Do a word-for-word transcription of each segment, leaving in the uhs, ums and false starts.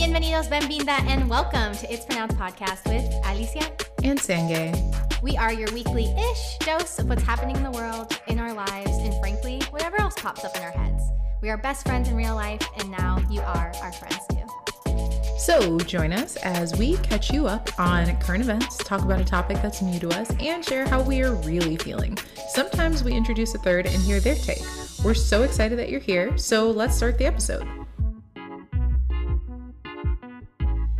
Bienvenidos, bienvenida, and welcome to It's Pronounced Podcast with Alicia and Sangay. We are your weekly-ish dose of what's happening in the world, in our lives, and frankly, whatever else pops up in our heads. We are best friends in real life, and now you are our friends too. So join us as we catch you up on current events, talk about a topic that's new to us, and share how we are really feeling. Sometimes we introduce a third and hear their take. We're so excited that you're here, so let's start the episode.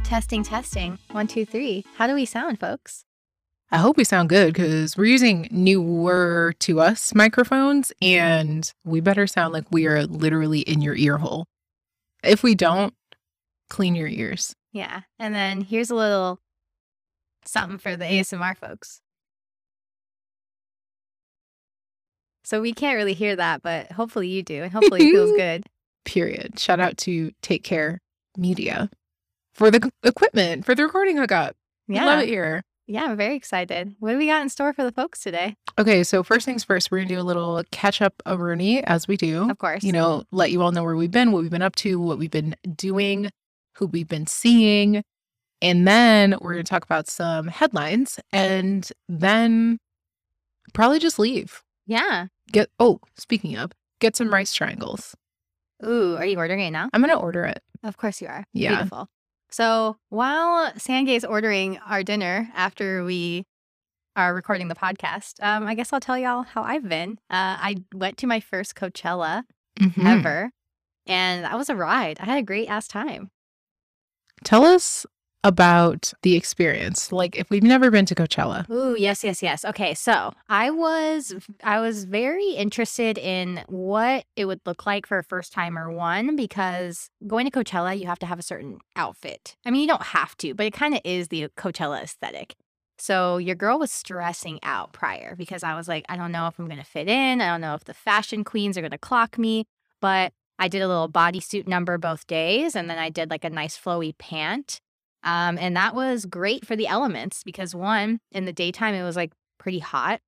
Testing, testing. One, two, three. How do we sound, folks? I hope we sound good because we're using newer to us microphones and we better sound like we are literally in your ear hole. If we don't, clean your ears. Yeah. And then here's a little something for the A S M R folks. So we can't really hear that, but hopefully you do. And hopefully it feels good. Period. Shout out to Take Care Media for the equipment, for the recording hookup. Yeah. Love it here. Yeah, I'm very excited. What do we got in store for the folks today? Okay, so first things first, we're going to do a little catch-up of Rooney, as we do. Of course. You know, let you all know where we've been, what we've been up to, what we've been doing, who we've been seeing. And then we're going to talk about some headlines and then probably just leave. Yeah. Get Oh, speaking of, get some rice triangles. Ooh, are you ordering it now? I'm going to order it. Of course you are. Yeah. Beautiful. So while Sangay's ordering our dinner after we are recording the podcast, um, I guess I'll tell y'all how I've been. Uh, I went to my first Coachella mm-hmm. ever, and that was a ride. I had a great-ass time. Tell us about the experience, like if we've never been to Coachella. Ooh, yes, yes, yes. Okay, so I was, I was very interested in what it would look like for a first-timer, one, because going to Coachella, you have to have a certain outfit. I mean, you don't have to, but it kind of is the Coachella aesthetic. So your girl was stressing out prior because I was like, I don't know if I'm going to fit in. I don't know if the fashion queens are going to clock me, but I did a little bodysuit number both days, and then I did like a nice flowy pant. Um, and that was great for the elements because, one, in the daytime, it was like pretty hot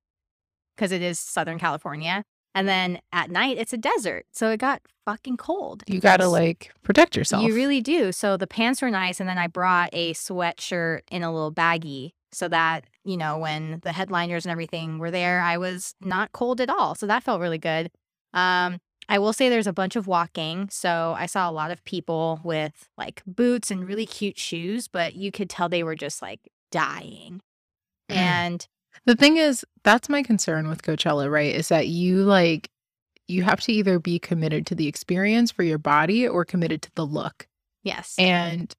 because it is Southern California. And then at night, it's a desert. So it got fucking cold. You got to like protect yourself. You really do. So the pants were nice. And then I brought a sweatshirt in a little baggie so that, you know, when the headliners and everything were there, I was not cold at all. So that felt really good. Um, I will say there's a bunch of walking, so I saw a lot of people with, like, boots and really cute shoes, but you could tell they were just, like, dying. Mm. And the thing is, that's my concern with Coachella, right, is that you, like, you have to either be committed to the experience for your body or committed to the look. Yes. And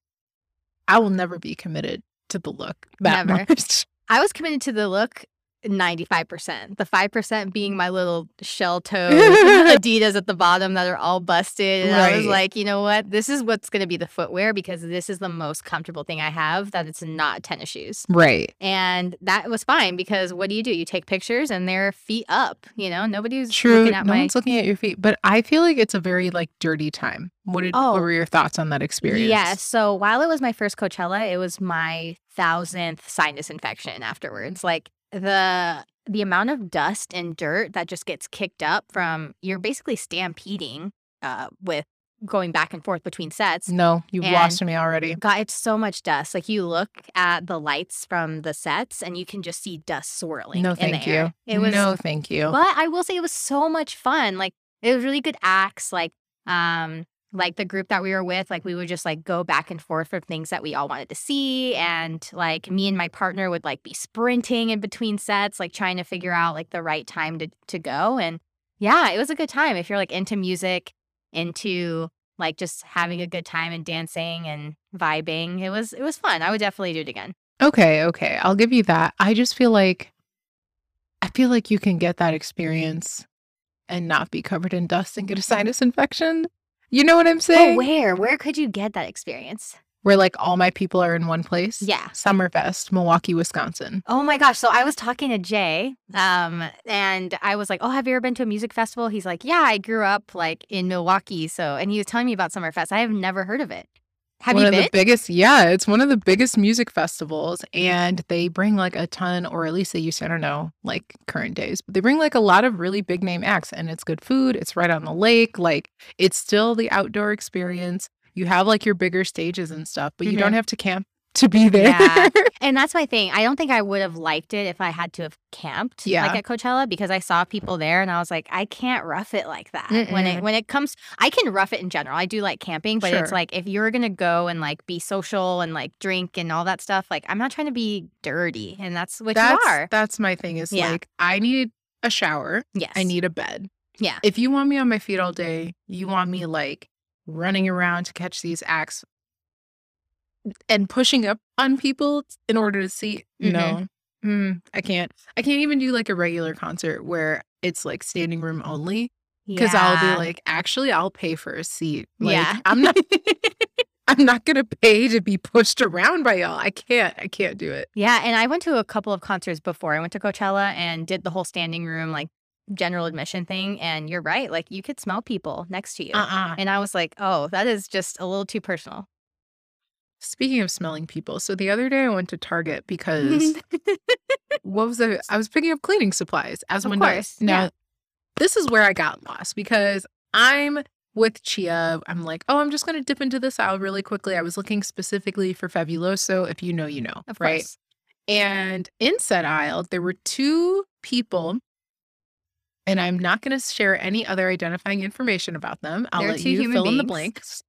I will never be committed to the look that never. much. I was committed to the look ninety-five percent. The five percent being my little shell toe Adidas at the bottom that are all busted. And right. I was like, you know what? This is what's going to be the footwear because this is the most comfortable thing I have that it's not tennis shoes. Right. And that was fine because what do you do? You take pictures and they're feet up. You know, nobody's True. looking at no my... True. No one's looking at your feet. But I feel like it's a very like dirty time. What, did, oh, what were your thoughts on that experience? Yeah. So while it was my first Coachella, it was my thousandth sinus infection afterwards. Like, The the amount of dust and dirt that just gets kicked up from, you're basically stampeding uh, with going back and forth between sets. No, you've and lost me already. God, it's so much dust. Like you look at the lights from the sets and you can just see dust swirling. No, thank in the you. Air. It was, no, thank you. But I will say it was so much fun. Like it was really good acts. Like um, like the group that we were with, like we would just like go back and forth for things that we all wanted to see. And like me and my partner would like be sprinting in between sets, like trying to figure out like the right time to, to go. And yeah, it was a good time. If you're like into music, into like just having a good time and dancing and vibing, it was, it was fun. I would definitely do it again. Okay. Okay. I'll give you that. I just feel like, I feel like you can get that experience and not be covered in dust and get a sinus infection. You know what I'm saying? Oh, where? Where could you get that experience? Where, like, all my people are in one place? Yeah. Summerfest, Milwaukee, Wisconsin. Oh, my gosh. So I was talking to Jay, um, and I was like, oh, have you ever been to a music festival? He's like, yeah, I grew up, like, in Milwaukee. So, and he was telling me about Summerfest. I have never heard of it. Have one you been? One of the biggest, yeah. It's one of the biggest music festivals, and they bring, like, a ton, or at least they used to, I don't know, like, current days. But they bring, like, a lot of really big-name acts, and it's good food. It's right on the lake. Like, it's still the outdoor experience. you have like your bigger stages and stuff, but mm-hmm. you don't have to camp to be there. Yeah. And that's my thing. I don't think I would have liked it if I had to have camped yeah. like at Coachella, because I saw people there and I was like, I can't rough it like that. Mm-mm. When it when it comes, I can rough it in general. I do like camping, but sure. it's like if you're going to go and like be social and like drink and all that stuff, like I'm not trying to be dirty, and that's what that's, you are. That's my thing is yeah. like I need a shower. Yes. I need a bed. Yeah. If you want me on my feet all day, you want me like running around to catch these acts and pushing up on people in order to see. Mm-hmm. No, mm, I can't. I can't even do like a regular concert where it's like standing room only, because yeah. I'll be like, actually, I'll pay for a seat. Like, yeah, I'm not. I'm not gonna pay to be pushed around by y'all. I can't. I can't do it. Yeah, and I went to a couple of concerts before. I went to Coachella and did the whole standing room like general admission thing, and you're right. Like you could smell people next to you, uh-uh. and I was like, oh, that is just a little too personal. Speaking of smelling people, so the other day I went to Target because what was the, I was picking up cleaning supplies as one does. Now, yeah. this is where I got lost because I'm with Chia. I'm like, oh, I'm just going to dip into this aisle really quickly. I was looking specifically for Fabuloso. If you know, you know. Of right? course. And in said aisle, there were two people, and I'm not going to share any other identifying information about them. I'll let you fill in the blanks.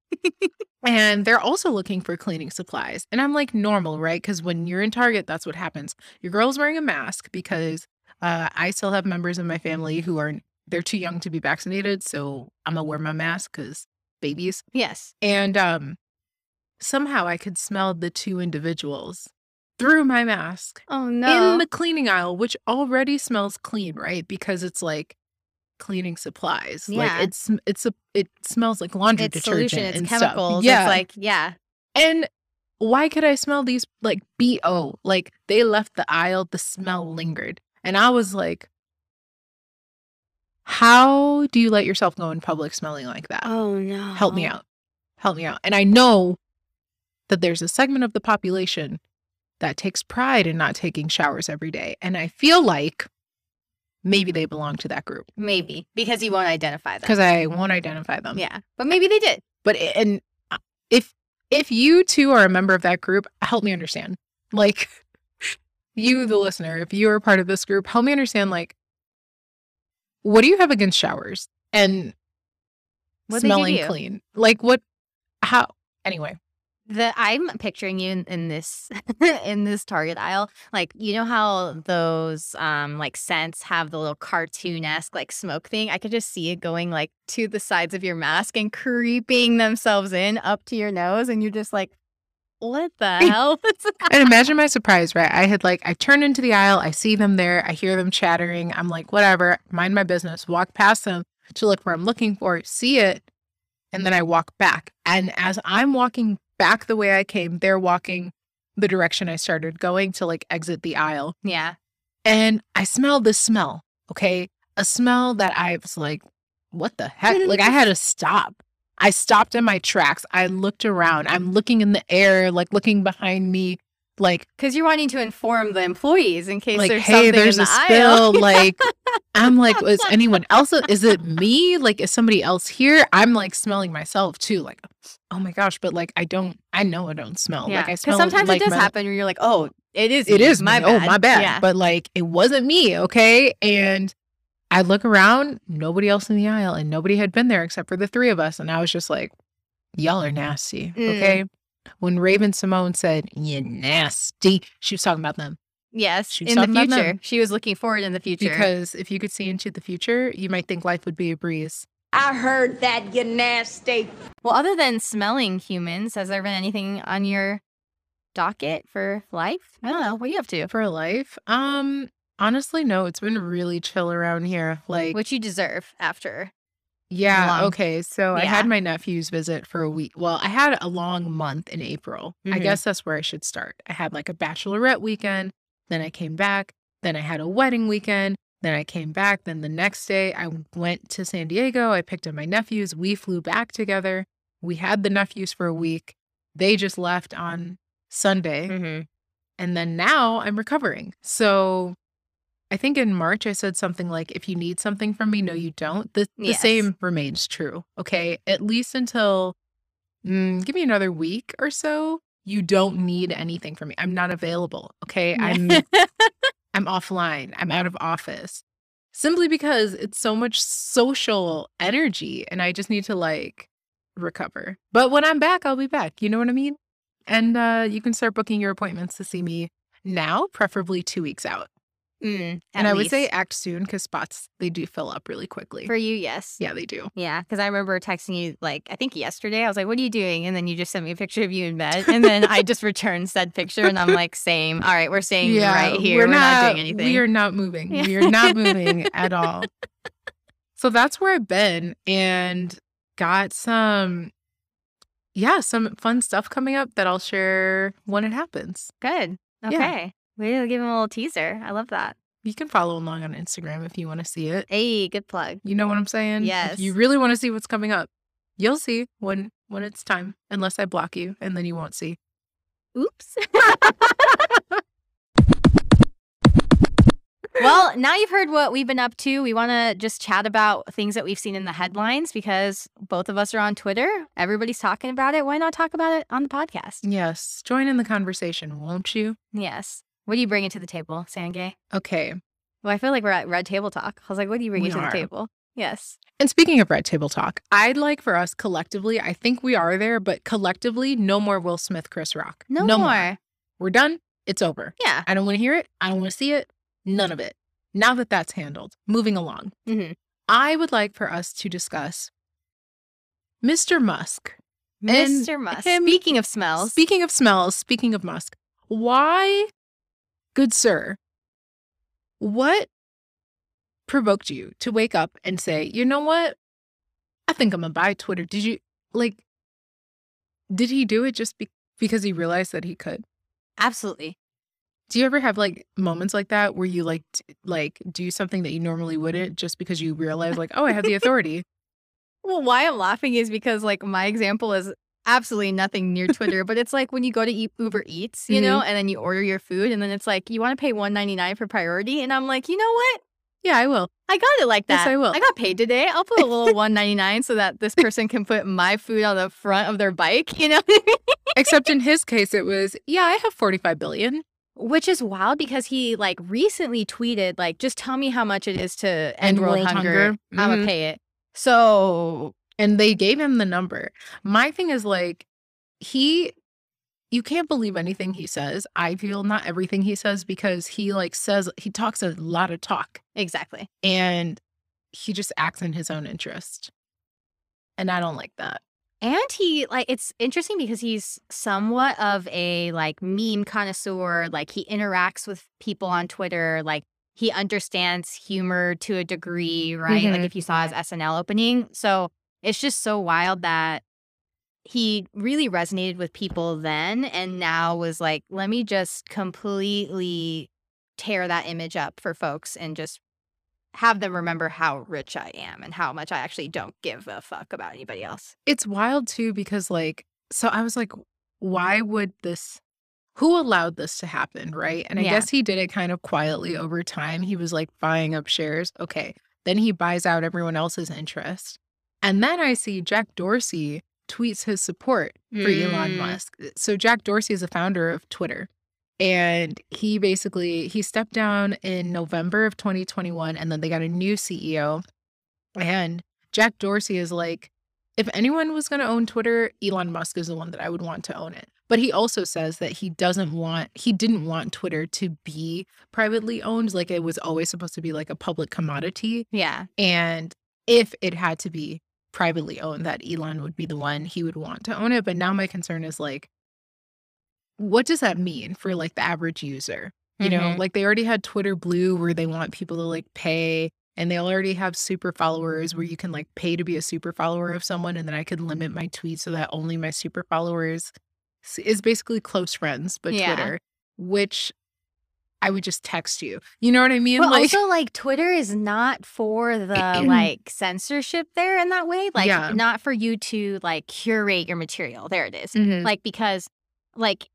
And they're also looking for cleaning supplies. And I'm like, normal, right? Because when you're in Target, that's what happens. Your girl's wearing a mask because uh, I still have members of my family who are, they're too young to be vaccinated. So I'm going to wear my mask because babies. Yes. And um, somehow I could smell the two individuals through my mask. Oh, no. In the cleaning aisle, which already smells clean, right? Because it's like cleaning supplies. Yeah. Like it's it's a it smells like laundry it's detergent solution, it's and chemicals. Stuff. Yeah. It's like yeah. And why could I smell these like B O? Like they left the aisle, the smell lingered. And I was like, how do you let yourself go in public smelling like that? Oh no. Help me out. Help me out. And I know that there's a segment of the population that takes pride in not taking showers every day. And I feel like maybe they belong to that group. Maybe. Because you won't identify them. Because I won't identify them. Yeah. But maybe they did. But and if if you too are a member of that group, help me understand. Like, you, the listener, if you are part of this group, help me understand, like, what do you have against showers and what smelling clean? Like, what, how, anyway. The I'm picturing you in, in this in this Target aisle. Like, you know how those um like scents have the little cartoon-esque like smoke thing? I could just see it going like to the sides of your mask and creeping themselves in up to your nose, and you're just like, what the hell? And imagine my surprise, right? I had like I turned into the aisle, I see them there, I hear them chattering, I'm like, whatever, mind my business, walk past them to look where I'm looking for, see it, and then I walk back. And as I'm walking back the way I came, they're walking the direction I started going to like exit the aisle. Yeah. And I smelled this smell, okay? A smell that I was like, what the heck? Like I had to stop. I stopped in my tracks. I looked around. I'm looking in the air, like looking behind me. Like, because you're wanting to inform the employees in case like, there's hey, something there's in the a aisle. Spill. Like, I'm like, is anyone else? Is it me? Like, is somebody else here? I'm like smelling myself too. Like, oh my gosh, but like, I don't, I know I don't smell. Yeah. Like, I smell. Because sometimes like, it does my, happen where you're like, oh, it is, it me. is my, bad. oh my bad. Yeah. But like, it wasn't me, okay? And I look around, nobody else in the aisle, and nobody had been there except for the three of us, and I was just like, y'all are nasty, mm. okay? When Raven Simone said, you nasty, she was talking about them. Yes, in the future. She was looking forward in the future. Because if you could see into the future, you might think life would be a breeze. I heard that, you nasty. Well, other than smelling humans, has there been anything on your docket for life? I don't know. What are you up to? For life? Um, honestly, no. It's been really chill around here. Like, which you deserve after... Yeah. Long. Okay. So yeah. I had my nephews visit for a week. Well, I had a long month in April. Mm-hmm. I guess that's where I should start. I had like a bachelorette weekend. Then I came back. Then I had a wedding weekend. Then I came back. Then the next day I went to San Diego. I picked up my nephews. We flew back together. We had the nephews for a week. They just left on Sunday. Mm-hmm. And then now I'm recovering. So... I think in March I said something like, if you need something from me, no, you don't. The, the yes. same remains true, okay? At least until mm, give me another week or so. You don't need anything from me. I'm not available. Okay. I'm I'm offline. I'm out of office. Simply because it's so much social energy and I just need to like recover. But when I'm back, I'll be back. You know what I mean? And uh, you can start booking your appointments to see me now, preferably two weeks out. Mm, and I least. would say act soon because spots, they do fill up really quickly. For you, yes. Yeah, they do. Yeah, because I remember texting you, like, I think yesterday, I was like, what are you doing? And then you just sent me a picture of you in bed. And then I just returned said picture and I'm like, same. All right, we're staying yeah, right here. We're, we're not, not doing anything. We are not moving. Yeah. We are not moving at all. So that's where I've been and got some... Yeah, some fun stuff coming up that I'll share when it happens. Good. Okay. Yeah. We'll give them a little teaser. I love that. You can follow along on Instagram if you want to see it. Hey, good plug. You know what I'm saying? Yes. If you really want to see what's coming up, you'll see when when it's time, unless I block you, and then you won't see. Oops. Well, now you've heard what we've been up to. We want to just chat about things that we've seen in the headlines because both of us are on Twitter. Everybody's talking about it. Why not talk about it on the podcast? Yes. Join in the conversation, won't you? Yes. What are you bringing to the table, Sangay? Okay. Well, I feel like we're at Red Table Talk. I was like, what are you bringing we to are. the table? Yes. And speaking of Red Table Talk, I'd like for us collectively, I think we are there, but collectively, no more Will Smith, Chris Rock. No, no more. more. We're done. It's over. Yeah. I don't want to hear it. I don't want to see it. None of it. Now that that's handled, moving along, mm-hmm. I would like for us to discuss Mister Musk. Mister Musk. Him, speaking of smells. Speaking of smells. Speaking of Musk. Why, good sir, what provoked you to wake up and say, you know what? I think I'm going to buy Twitter. Did you, like, did he do it just be- because he realized that he could? Absolutely. Do you ever have, like, moments like that where you, like, t- like do something that you normally wouldn't just because you realize, like, oh, I have the authority? Well, why I'm laughing is because, like, my example is absolutely nothing near Twitter. But it's like when you go to eat Uber Eats, you mm-hmm. know, and then you order your food. And then it's like, you want to pay one ninety-nine for priority. And I'm like, you know what? Yeah, I will. I got it like that. Yes, I will. I got paid today. I'll put a little one ninety-nine so that this person can put my food on the front of their bike, you know? Except in his case, it was, yeah, I have forty-five billion dollars. Which is wild because he, like, recently tweeted, like, just tell me how much it is to end, end world, world hunger. hunger. Mm-hmm. I'm going to pay it. So, and they gave him the number. My thing is, like, he, you can't believe anything he says. I feel not everything he says because he, like, says, he talks a lot of talk. Exactly. And he just acts in his own interest. And I don't like that. And he, like, it's interesting because he's somewhat of a, like, meme connoisseur. Like, he interacts with people on Twitter. Like, he understands humor to a degree, right? Mm-hmm. Like, if you saw his S N L opening. So it's just so wild that he really resonated with people then and now was like, let me just completely tear that image up for folks and just have them remember how rich I am and how much I actually don't give a fuck about anybody else. It's wild, too, because, like, so I was like, why would this, who allowed this to happen, right? And I yeah. guess he did it kind of quietly over time. He was, like, buying up shares. Okay. Then he buys out everyone else's interest. And then I see Jack Dorsey tweets his support for mm. Elon Musk. So Jack Dorsey is a founder of Twitter. And he basically, he stepped down in November of twenty twenty-one, and then they got a new C E O. And Jack Dorsey is like, if anyone was going to own Twitter, Elon Musk is the one that I would want to own it. But he also says that he doesn't want, he didn't want Twitter to be privately owned. Like, it was always supposed to be like a public commodity. Yeah. And if it had to be privately owned, that Elon would be the one he would want to own it. But now my concern is, like, what does that mean for, like, the average user? You mm-hmm. know, like, they already had Twitter Blue where they want people to, like, pay, and they already have super followers where you can, like, pay to be a super follower of someone, and then I could limit my tweets so that only my super followers is basically close friends, but yeah. Twitter, which I would just text you. You know what I mean? But like, also, like, Twitter is not for the, like, censorship there in that way. Like, yeah. not for you to, like, curate your material. There it is. Mm-hmm. Like, because, like,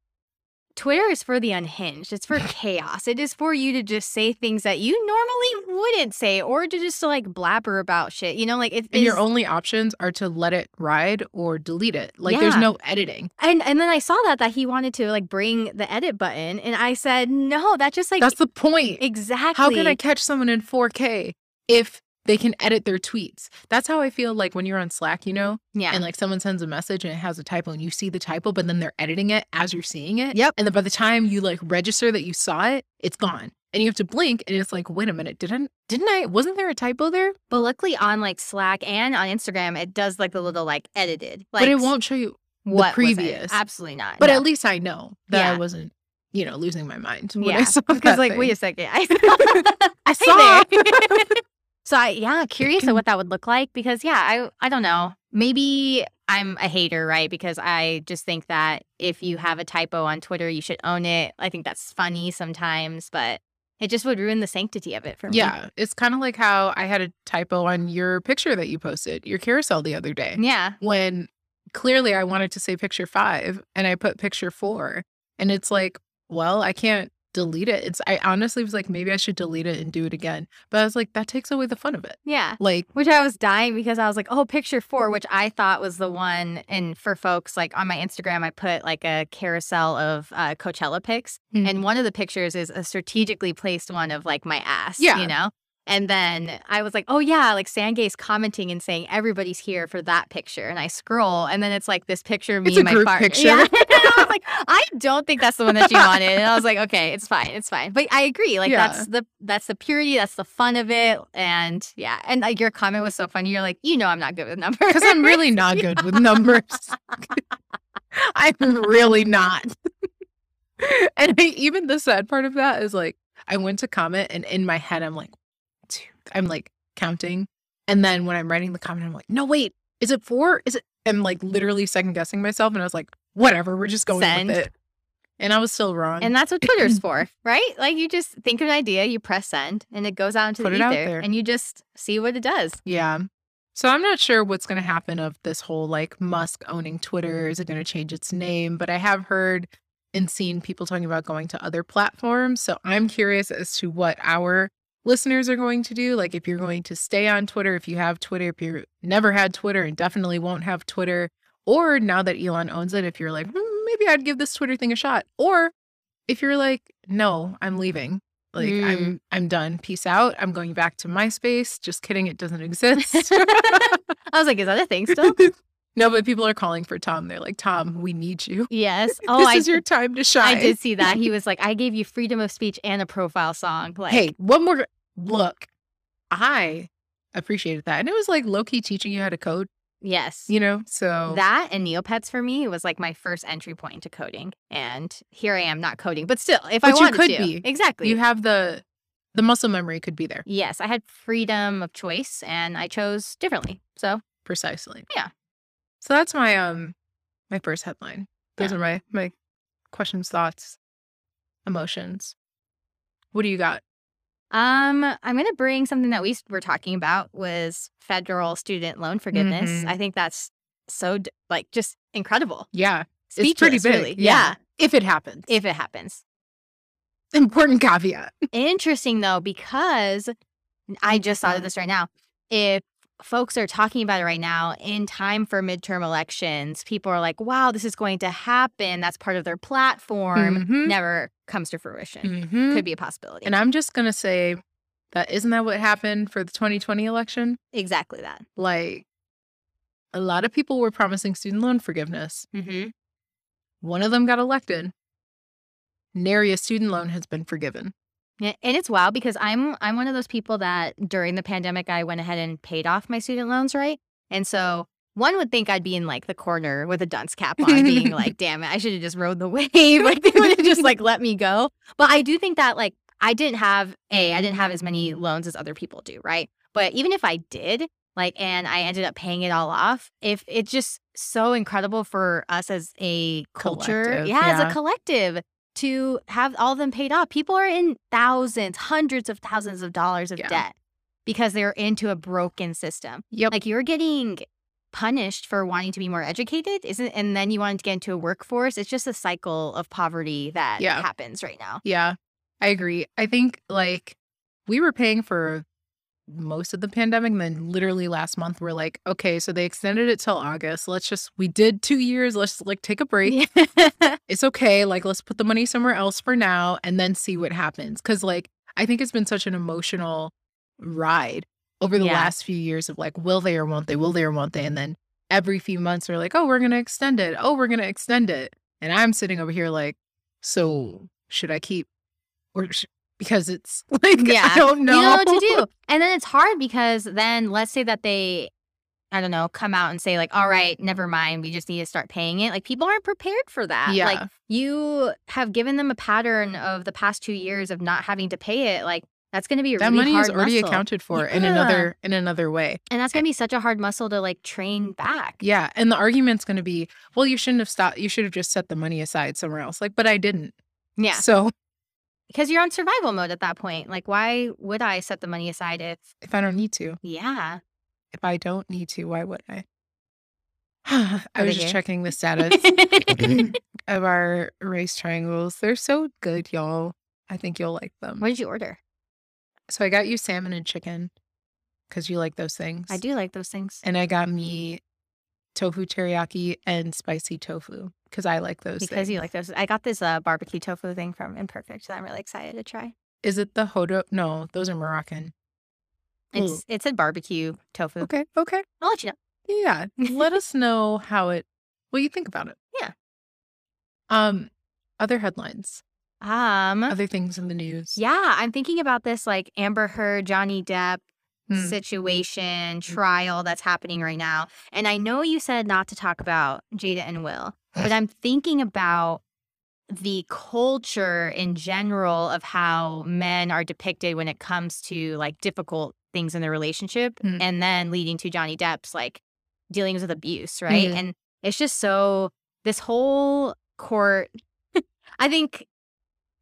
Twitter is for the unhinged. It's for chaos. It is for you to just say things that you normally wouldn't say, or to just to like blabber about shit. You know, like it, and your only options are to let it ride or delete it. Like yeah. there's no editing. And and then I saw that that he wanted to like bring the edit button, and I said no. That's just like that's the point. Exactly. How can I catch someone in four K if they can edit their tweets? That's how I feel like when you're on Slack, you know? Yeah. And like someone sends a message and it has a typo and you see the typo, but then they're editing it as you're seeing it. Yep. And then by the time you like register that you saw it, it's gone. And you have to blink and it's like, wait a minute, didn't didn't I, wasn't there a typo there? But luckily on like Slack and on Instagram, it does like the little like edited. Like, but it won't show you what the previous. Absolutely not. But no. At least I know that yeah. I wasn't, you know, losing my mind when yeah. I saw because like, thing. Wait a second. I, I saw it. So, I, yeah, curious of what that would look like because, yeah, I I don't know. Maybe I'm a hater, right? Because I just think that if you have a typo on Twitter, you should own it. I think that's funny sometimes, but it just would ruin the sanctity of it for me. Yeah, it's kind of like how I had a typo on your picture that you posted, your carousel the other day. Yeah. When clearly I wanted to say picture five and I put picture four. And it's like, well, I can't delete it. It's I honestly was like, maybe I should delete it and do it again. But I was like, that takes away the fun of it. Yeah. Like, which I was dying because I was like, oh, picture four, which I thought was the one. And for folks, like on my Instagram, I put like a carousel of uh, Coachella pics. Mm-hmm. And one of the pictures is a strategically placed one of like my ass, yeah. you know? And then I was like, oh, yeah, like Sangay's commenting and saying everybody's here for that picture. And I scroll and then it's like this picture of me and my group fart. Picture. Yeah. I was like, I don't think that's the one that you wanted. And I was like, OK, it's fine. It's fine. But I agree. Like, yeah. that's the that's the purity. That's the fun of it. And yeah. And like your comment was so funny. You're like, you know, I'm not good with numbers. Because I'm really not good with numbers. I'm really not. And I, even the sad part of that is like I went to comment and in my head, I'm like, I'm like counting. And then when I'm writing the comment, I'm like, no, wait, is it four? Is it? I'm like literally second guessing myself. And I was like, whatever, we're just going Send. with it. And I was still wrong. And that's what Twitter's for, right? Like you just think of an idea, you press send, and it goes out into Put the ether, and you just see what it does. Yeah. So I'm not sure what's going to happen of this whole like Musk owning Twitter. Is it going to change its name? But I have heard and seen people talking about going to other platforms. So I'm curious as to what our listeners are going to do. Like if you're going to stay on Twitter, if you have Twitter, if you've never had Twitter and definitely won't have Twitter, or now that Elon owns it, if you're like, hmm, maybe I'd give this Twitter thing a shot. Or if you're like, no, I'm leaving. Like mm. I'm I'm done. Peace out. I'm going back to MySpace. Just kidding. It doesn't exist. I was like, is that a thing still? No, but people are calling for Tom. They're like, Tom, we need you. Yes. Oh, this I, is your time to shine. I did see that. He was like, I gave you freedom of speech and a profile song. Like, hey, one more. Look, I appreciated that. And it was like low-key teaching you how to code. Yes. You know, so. That and Neopets for me was like my first entry point into coding. And here I am not coding. But still, if but I wanted to. But you could to, be. Exactly. You have the, the muscle memory could be there. Yes. I had freedom of choice and I chose differently. So. Precisely. Yeah. So that's my um my first headline. Those yeah. are my, my questions, thoughts, emotions. What do you got? Um, I'm going to bring something that we were talking about was federal student loan forgiveness. Mm-hmm. I think that's so, like, just incredible. Yeah. Speechless, it's pretty big. Really. Yeah. yeah. If it happens. If it happens. Important caveat. Interesting, though, because I just thought of this right now. If folks are talking about it right now in time for midterm elections, people are like, wow, this is going to happen. That's part of their platform. Mm-hmm. Never comes to fruition. Mm-hmm. Could be a possibility. And I'm just going to say that isn't that what happened for the twenty twenty election? Exactly that. Like, a lot of people were promising student loan forgiveness. Mm-hmm. One of them got elected. Nary a student loan has been forgiven. And it's wild because I'm I'm one of those people that during the pandemic, I went ahead and paid off my student loans, right? And so one would think I'd be in like the corner with a dunce cap on being like, damn it, I should have just rode the wave. Like they would have just like let me go. But I do think that like I didn't have a I didn't have as many loans as other people do, right? But even if I did, like, and I ended up paying it all off, if it's just so incredible for us as a culture. Collective, yeah, yeah, as a collective. To have all of them paid off. People are in thousands, hundreds of thousands of dollars of yeah. debt because they're into a broken system. Yep. Like you're getting punished for wanting to be more educated, isn't? And then you wanted to get into a workforce. It's just a cycle of poverty that yeah. happens right now. Yeah, I agree. I think like we were paying for most of the pandemic, and then literally last month we're like, okay, so they extended it till August. Let's just, we did two years. Let's just, like take a break. Yeah. It's okay. Like, let's put the money somewhere else for now and then see what happens. Cause like, I think it's been such an emotional ride over the yeah. last few years of like, will they or won't they? Will they or won't they? And then every few months they're like, oh, we're going to extend it. Oh, we're going to extend it. And I'm sitting over here like, so should I keep or sh- because it's like, yeah. I don't know. You don't know what to do. And then it's hard because then let's say that they, I don't know, come out and say like, all right, never mind. We just need to start paying it. Like people aren't prepared for that. Yeah. Like you have given them a pattern of the past two years of not having to pay it. Like that's going to be a that really hard muscle. That money is already muscle. accounted for yeah. in another in another way. And that's going to be such a hard muscle to like train back. Yeah. And the argument's going to be, well, you shouldn't have stopped. You should have just set the money aside somewhere else. Like, but I didn't. Yeah. So. Because you're on survival mode at that point. Like, why would I set the money aside if... If I don't need to. Yeah. If I don't need to, why would I? I Are was just here? checking the status of our rice triangles. They're so good, y'all. I think you'll like them. What did you order? So I got you salmon and chicken because you like those things. I do like those things. And I got me tofu teriyaki and spicy tofu. Because I like those Because things. you like those. I got this uh, barbecue tofu thing from Imperfect that I'm really excited to try. Is it the hodo? No, those are Moroccan. It's Ooh. It's a barbecue tofu. Okay, okay. I'll let you know. Yeah. Let us know how it, what you think about it. Yeah. Um, other headlines. Um. Other things in the news. Yeah, I'm thinking about this like Amber Heard, Johnny Depp. Hmm. situation, trial that's happening right now. And I know you said not to talk about Jada and Will, but I'm thinking about the culture in general of how men are depicted when it comes to like difficult things in their relationship hmm. and then leading to Johnny Depp's like dealings with abuse, right? Hmm. And it's just so this whole court, I think,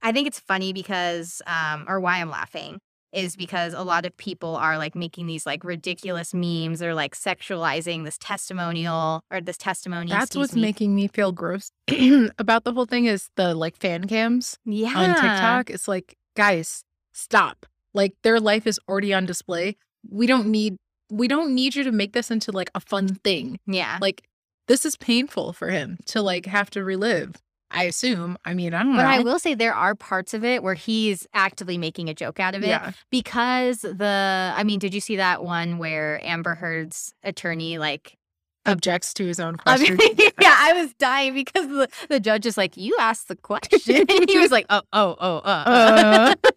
I think it's funny because, um, or why I'm laughing. Is because a lot of people are like making these like ridiculous memes or like sexualizing this testimonial or this testimony. That's what's me. making me feel gross about the whole thing is the like fan cams yeah. on TikTok. It's like, guys, stop. Like their life is already on display. We don't need we don't need you to make this into like a fun thing. Yeah. Like this is painful for him to like have to relive. I assume. I mean, I don't know. But I will say there are parts of it where he's actively making a joke out of it. Yeah. Because the, I mean, did you see that one where Amber Heard's attorney, like, objects to his own question. I mean, yeah, I was dying because the, the judge is like, you asked the question. And he was like, oh, oh, oh, uh. uh.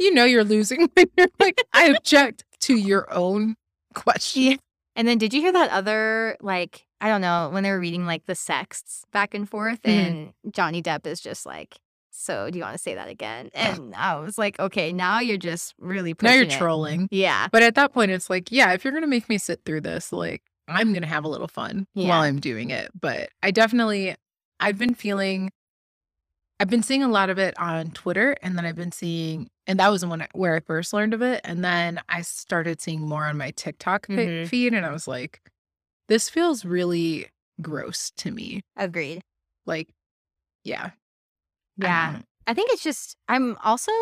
You know you're losing when you're like, I object to your own question. Yeah. And then did you hear that other, like, I don't know, when they were reading, like, the sexts back and forth, and mm-hmm. Johnny Depp is just like, so do you want to say that again? And I was like, okay, now you're just really pushing Now you're it. trolling. Yeah. But at that point, it's like, yeah, if you're going to make me sit through this, like, I'm going to have a little fun yeah. while I'm doing it. But I definitely, I've been feeling, I've been seeing a lot of it on Twitter, and then I've been seeing, and that was the one where I first learned of it, and then I started seeing more on my TikTok mm-hmm. feed, and I was like, this feels really gross to me. Agreed. Like, yeah. Yeah. I, I think it's just, I'm also,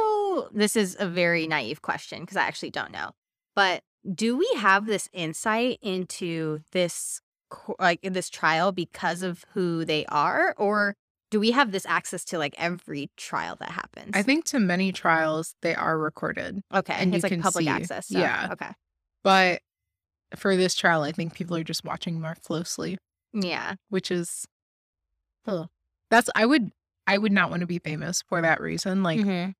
this is a very naive question because I actually don't know. But do we have this insight into this, like, in this trial because of who they are? Or do we have this access to, like, every trial that happens? I think to many trials, they are recorded. Okay. And it's, you like, can public see. access. So. Yeah. Okay. But for this trial, I think people are just watching more closely. Yeah. Which is, ugh. that's, I would, I would not want to be famous for that reason. Like, mm-hmm.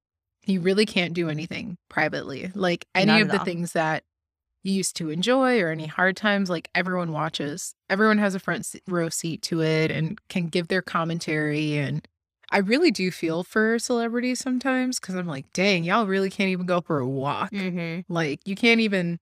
you really can't do anything privately. Like, any not of the all. things that you used to enjoy or any hard times, like, everyone watches. Everyone has a front row seat to it and can give their commentary. And I really do feel for celebrities sometimes because I'm like, dang, y'all really can't even go for a walk. Mm-hmm. Like, you can't even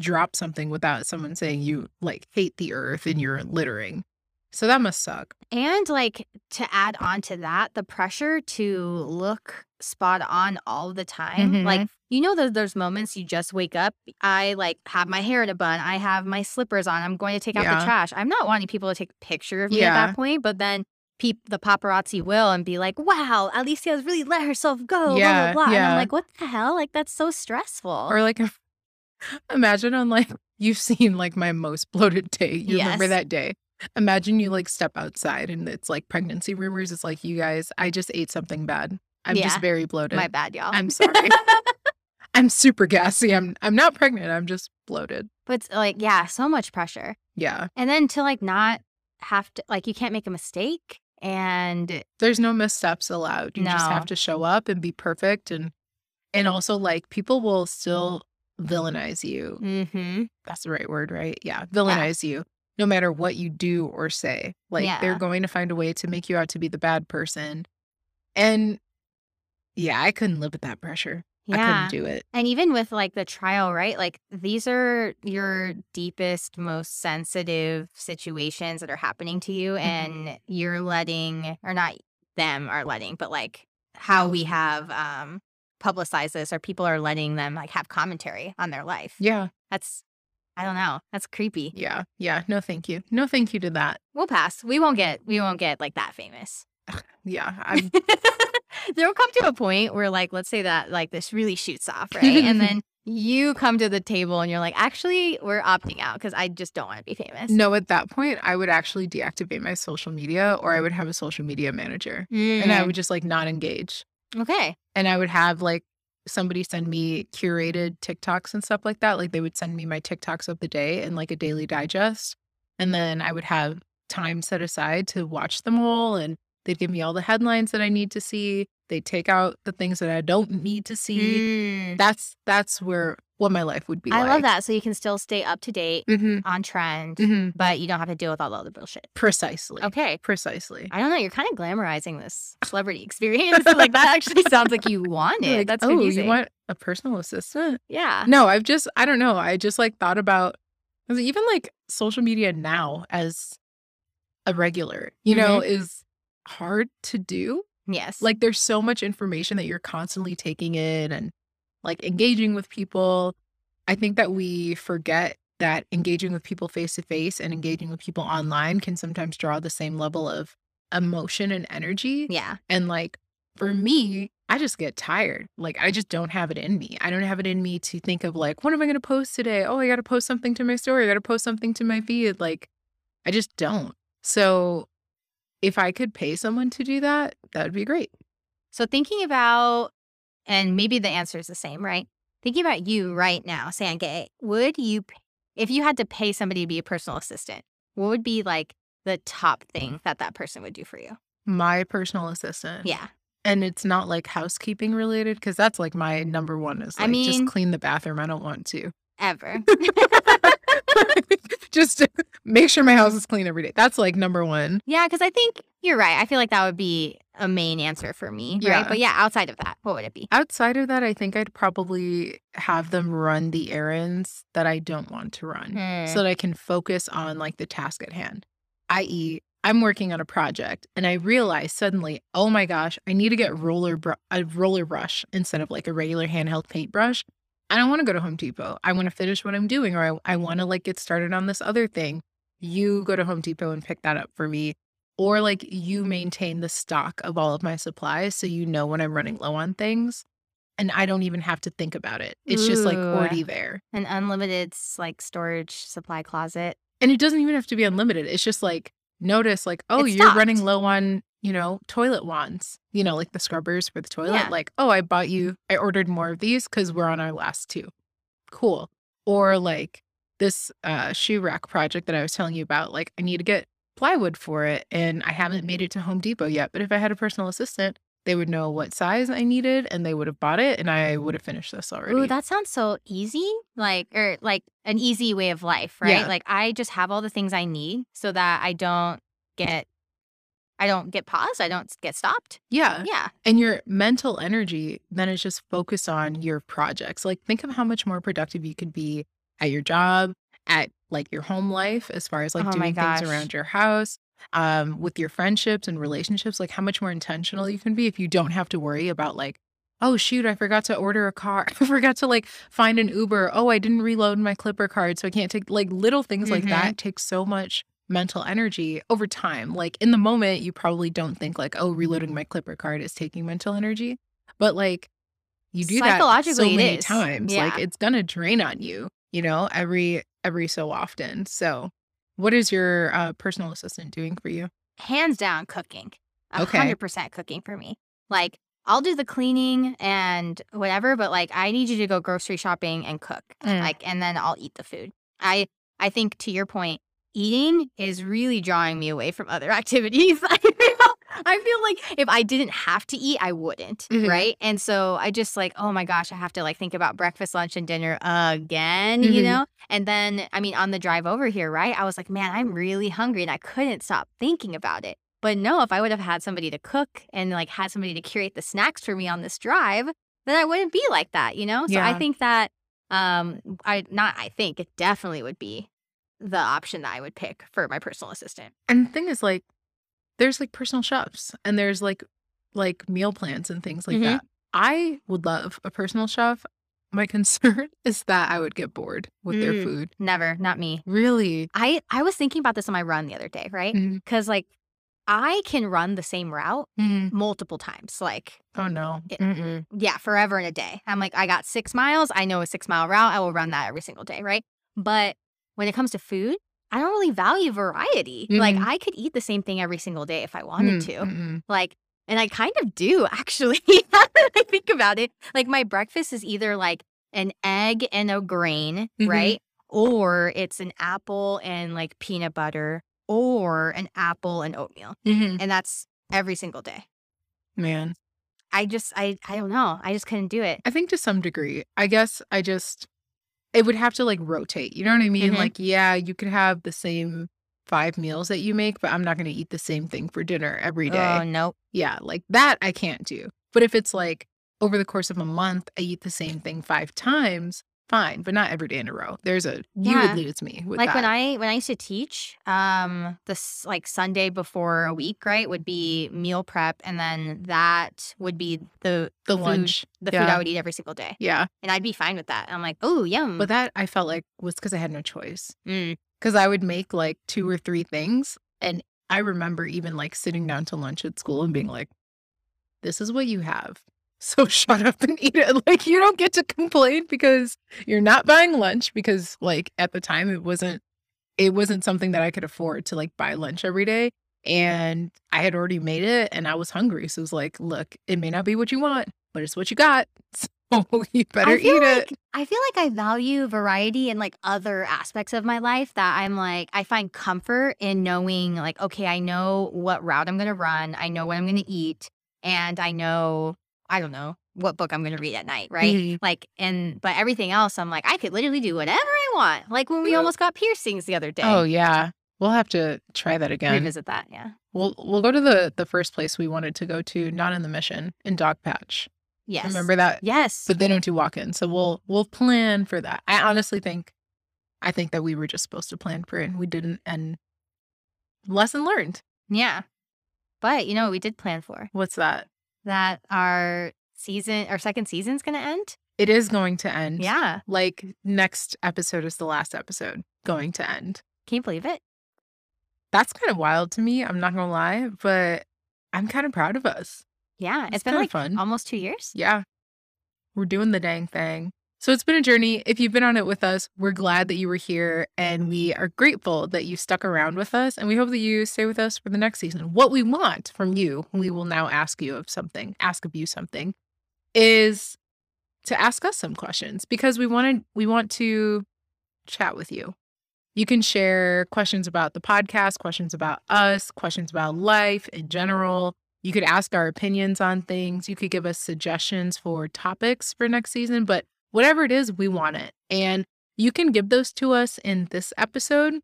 drop something without someone saying you like hate the earth and you're littering. So that must suck. And like to add on to that, the pressure to look spot on all the time. Mm-hmm. Like, you know, that there's moments you just wake up. I like have my hair in a bun. I have my slippers on. I'm going to take out yeah. the trash. I'm not wanting people to take a picture of me yeah. at that point. But then pe- the paparazzi will and be like, wow, Alicia's really let herself go. Yeah, blah, blah, blah. Yeah. And I'm like, what the hell? Like, that's so stressful. Or like, imagine on like, you've seen like my most bloated day. You yes. remember that day. Imagine you like step outside and it's like pregnancy rumors. It's like, you guys, I just ate something bad. I'm yeah. just very bloated. My bad, y'all. I'm sorry. I'm super gassy. I'm I'm not pregnant. I'm just bloated. But it's like, yeah, so much pressure. Yeah. And then to like not have to, like, you can't make a mistake. And there's no missteps allowed. You no. just have to show up and be perfect. And and also like people will still villainize you. Mm-hmm. That's the right word, right? Yeah. Villainize yeah. you. No matter what you do or say. Like yeah. they're going to find a way to make you out to be the bad person. And yeah, I couldn't live with that pressure. Yeah. I couldn't do it. And even with like the trial, right? Like these are your deepest, most sensitive situations that are happening to you. Mm-hmm. And you're letting, or not them are letting, but like how we have um, publicized this, or people are letting them like have commentary on their life. Yeah. That's, I don't know. That's creepy. Yeah. Yeah. No, thank you. No, thank you to that. We'll pass. We won't get, we won't get like that famous. Yeah. I'm... There'll come to a point where, like, let's say that, like, this really shoots off, right? And then you come to the table and you're like, actually, we're opting out because I just don't want to be famous. No, at that point, I would actually deactivate my social media, or I would have a social media manager. Mm. And I would just, like, not engage. Okay. And I would have, like, somebody send me curated TikToks and stuff like that. Like, they would send me my TikToks of the day and, like, a daily digest. And then I would have time set aside to watch them all, and they'd give me all the headlines that I need to see. They'd take out the things that I don't need to see. Mm. That's that's where what my life would be I like. I love that. So you can still stay up to date, mm-hmm. on trend, mm-hmm. but you don't have to deal with all the other bullshit. Precisely. Okay. Precisely. I don't know. You're kind of glamorizing this celebrity experience. Like, that actually sounds like you want it. Like, that's oh, confusing. You want a personal assistant? Yeah. No, I've just, I don't know. I just, like, thought about, even, like, social media now as a regular, you mm-hmm. know, is... hard to do. Yes. Like, there's so much information that you're constantly taking in and like engaging with people. I think that we forget that engaging with people face to face and engaging with people online can sometimes draw the same level of emotion and energy. Yeah. And like, for me, I just get tired. Like, I just don't have it in me. I don't have it in me to think of like, what am I going to post today? Oh, I got to post something to my story. I got to post something to my feed. Like, I just don't. So if I could pay someone to do that, that would be great. So thinking about, and maybe the answer is the same, right? Thinking about you right now, Sangay, would you, if you had to pay somebody to be a personal assistant, what would be like the top thing that that person would do for you? My personal assistant. Yeah. And it's not like housekeeping related, because that's like my number one is like, I mean, just clean the bathroom. I don't want to. Ever. Just make sure my house is clean every day. That's like number one. Yeah, because I think you're right. I feel like that would be a main answer for me, right? Yeah. But yeah, outside of that, what would it be? Outside of that, I think I'd probably have them run the errands that I don't want to run, mm. so that I can focus on like the task at hand, that is, I'm working on a project and I realize suddenly, oh my gosh, I need to get roller br- a roller brush instead of like a regular handheld paintbrush. I don't want to go to Home Depot. I want to finish what I'm doing, or I, I want to like get started on this other thing. You go to Home Depot and pick that up for me. Or like you maintain the stock of all of my supplies so you know when I'm running low on things and I don't even have to think about it. It's Ooh, just like already there. An unlimited like storage supply closet. And it doesn't even have to be unlimited. It's just like notice like, oh, it's you're stopped. Running low on, you know, toilet wands, you know, like the scrubbers for the toilet. Yeah. Like, oh, I bought you, I ordered more of these because we're on our last two. Cool. Or like this uh, shoe rack project that I was telling you about, like I need to get plywood for it and I haven't made it to Home Depot yet. But if I had a personal assistant, they would know what size I needed and they would have bought it and I would have finished this already. Ooh, that sounds so easy. Like, or like an easy way of life, right? Yeah. Like I just have all the things I need so that I don't get I don't get paused. I don't get stopped. Yeah. Yeah. And your mental energy then is just focused on your projects. Like, think of how much more productive you could be at your job, at like your home life, as far as like oh doing things around your house, um, with your friendships and relationships. Like, how much more intentional you can be if you don't have to worry about like oh, shoot, I forgot to order a car. I forgot to like find an Uber. Oh, I didn't reload my Clipper card, so I can't take, like, little things mm-hmm. like that take so much mental energy over time. Like, in the moment, you probably don't think like, oh, reloading my Clipper card is taking mental energy. But like, you do that so many times. Yeah. Like, it's going to drain on you, you know, every every so often. So what is your uh, personal assistant doing for you? Hands down, cooking. one hundred percent cooking for me. Like, I'll do the cleaning and whatever, but like, I need you to go grocery shopping and cook. Mm. Like, and then I'll eat the food. I, I think, to your point, eating is really drawing me away from other activities. I feel, I feel like if I didn't have to eat, I wouldn't, mm-hmm. right? And so I just like, oh my gosh, I have to like think about breakfast, lunch, and dinner again, mm-hmm. you know? And then, I mean, on the drive over here, right? I was like, man, I'm really hungry, and I couldn't stop thinking about it. But no, if I would have had somebody to cook and like had somebody to curate the snacks for me on this drive, then I wouldn't be like that, you know? So yeah. I think that, um, I not I think, it definitely would be the option that I would pick for my personal assistant. And the thing is, like, there's like personal chefs and there's like, like meal plans and things like mm-hmm. that. I would love a personal chef. My concern is that I would get bored with mm. their food. Never, not me. Really? I, I was thinking about this on my run the other day, right? Because mm-hmm. like, I can run the same route mm-hmm. multiple times. Like, oh no. It, yeah, forever in a day. I'm like, I got six miles. I know a six mile route. I will run that every single day, right? But when it comes to food, I don't really value variety. Mm-hmm. Like, I could eat the same thing every single day if I wanted mm-hmm. to. Like, and I kind of do, actually, now that I think about it. Like, my breakfast is either like an egg and a grain, mm-hmm. right? Or it's an apple and like peanut butter, or an apple and oatmeal. Mm-hmm. And that's every single day. Man. I just, I, I don't know. I just couldn't do it. I think to some degree, I guess I just, it would have to like rotate. You know what I mean? Mm-hmm. Like, yeah, you could have the same five meals that you make, but I'm not going to eat the same thing for dinner every day. Oh, nope. Yeah, like that I can't do. But if it's like over the course of a month, I eat the same thing five times, fine, but not every day in a row. There's a you yeah. would lose me with like that. When I when I used to teach, um, this like Sunday before a week, right, would be meal prep, and then that would be the the food, lunch, the yeah. food I would eat every single day. Yeah, and I'd be fine with that. And I'm like, oh, yum. But that I felt like was because I had no choice, because mm. I would make like two or three things, and I remember even like sitting down to lunch at school and being like, this is what you have. So shut up and eat it. Like, you don't get to complain because you're not buying lunch, because like at the time it wasn't it wasn't something that I could afford to like buy lunch every day. And I had already made it and I was hungry. So it was like, look, it may not be what you want, but it's what you got. So you better eat like, it. I feel like I value variety in like other aspects of my life, that I'm like, I find comfort in knowing like, okay, I know what route I'm going to run. I know what I'm going to eat. And I know, I don't know what book I'm going to read at night, right? Mm-hmm. Like, and, but everything else, I'm like, I could literally do whatever I want. Like when we yeah. almost got piercings the other day. Oh, yeah. We'll have to try that again. Revisit that, yeah. We'll we'll go to the, the first place we wanted to go to, not in the Mission, in Dogpatch. Yes. Remember that? Yes. But they don't do walk-in, so we'll we'll plan for that. I honestly think, I think that we were just supposed to plan for it, and we didn't, and lesson learned. Yeah. But you know what we did plan for? What's that? That our season, our second season's going to end. It is going to end. Yeah. Like, next episode is the last episode going to end. Can you believe it? That's kind of wild to me. I'm not going to lie, but I'm kind of proud of us. Yeah. It's, it's been like fun. Almost two years. Yeah. We're doing the dang thing. So it's been a journey. If you've been on it with us, we're glad that you were here, and we are grateful that you stuck around with us, and we hope that you stay with us for the next season. What we want from you, we will now ask you of something, ask of you something, is to ask us some questions, because we want to, we want to chat with you. You can share questions about the podcast, questions about us, questions about life in general. You could ask our opinions on things. You could give us suggestions for topics for next season, but whatever it is, we want it. And you can give those to us in this episode.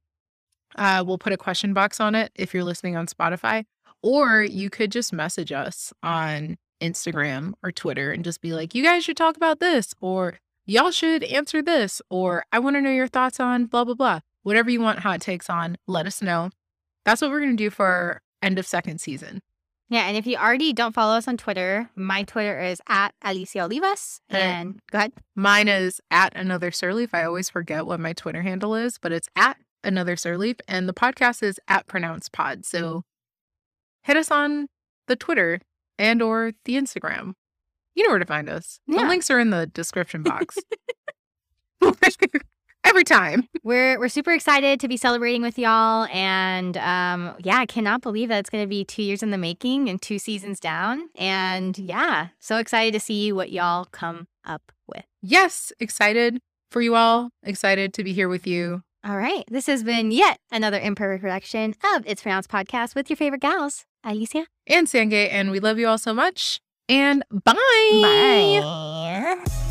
Uh, we'll put a question box on it if you're listening on Spotify. Or you could just message us on Instagram or Twitter and just be like, you guys should talk about this, or y'all should answer this, or I want to know your thoughts on blah, blah, blah. Whatever you want hot takes on, let us know. That's what we're going to do for our end of second season. Yeah, and if you already don't follow us on Twitter, my Twitter is at Alicia Olivas. And, and go ahead. Mine is at Another Sirleaf. I always forget what my Twitter handle is, but it's at Another Sirleaf. And the podcast is at Pronounced Pod. So hit us on the Twitter and or the Instagram. You know where to find us. Yeah. The links are in the description box. Every time. We're we're super excited to be celebrating with y'all. And um, yeah, I cannot believe that it's going to be two years in the making and two seasons down. And yeah, so excited to see what y'all come up with. Yes, excited for you all. Excited to be here with you. All right. This has been yet another imperfect production of It's Pronounced Podcast with your favorite gals, Alicia. And Sangay. And we love you all so much. And bye. Bye.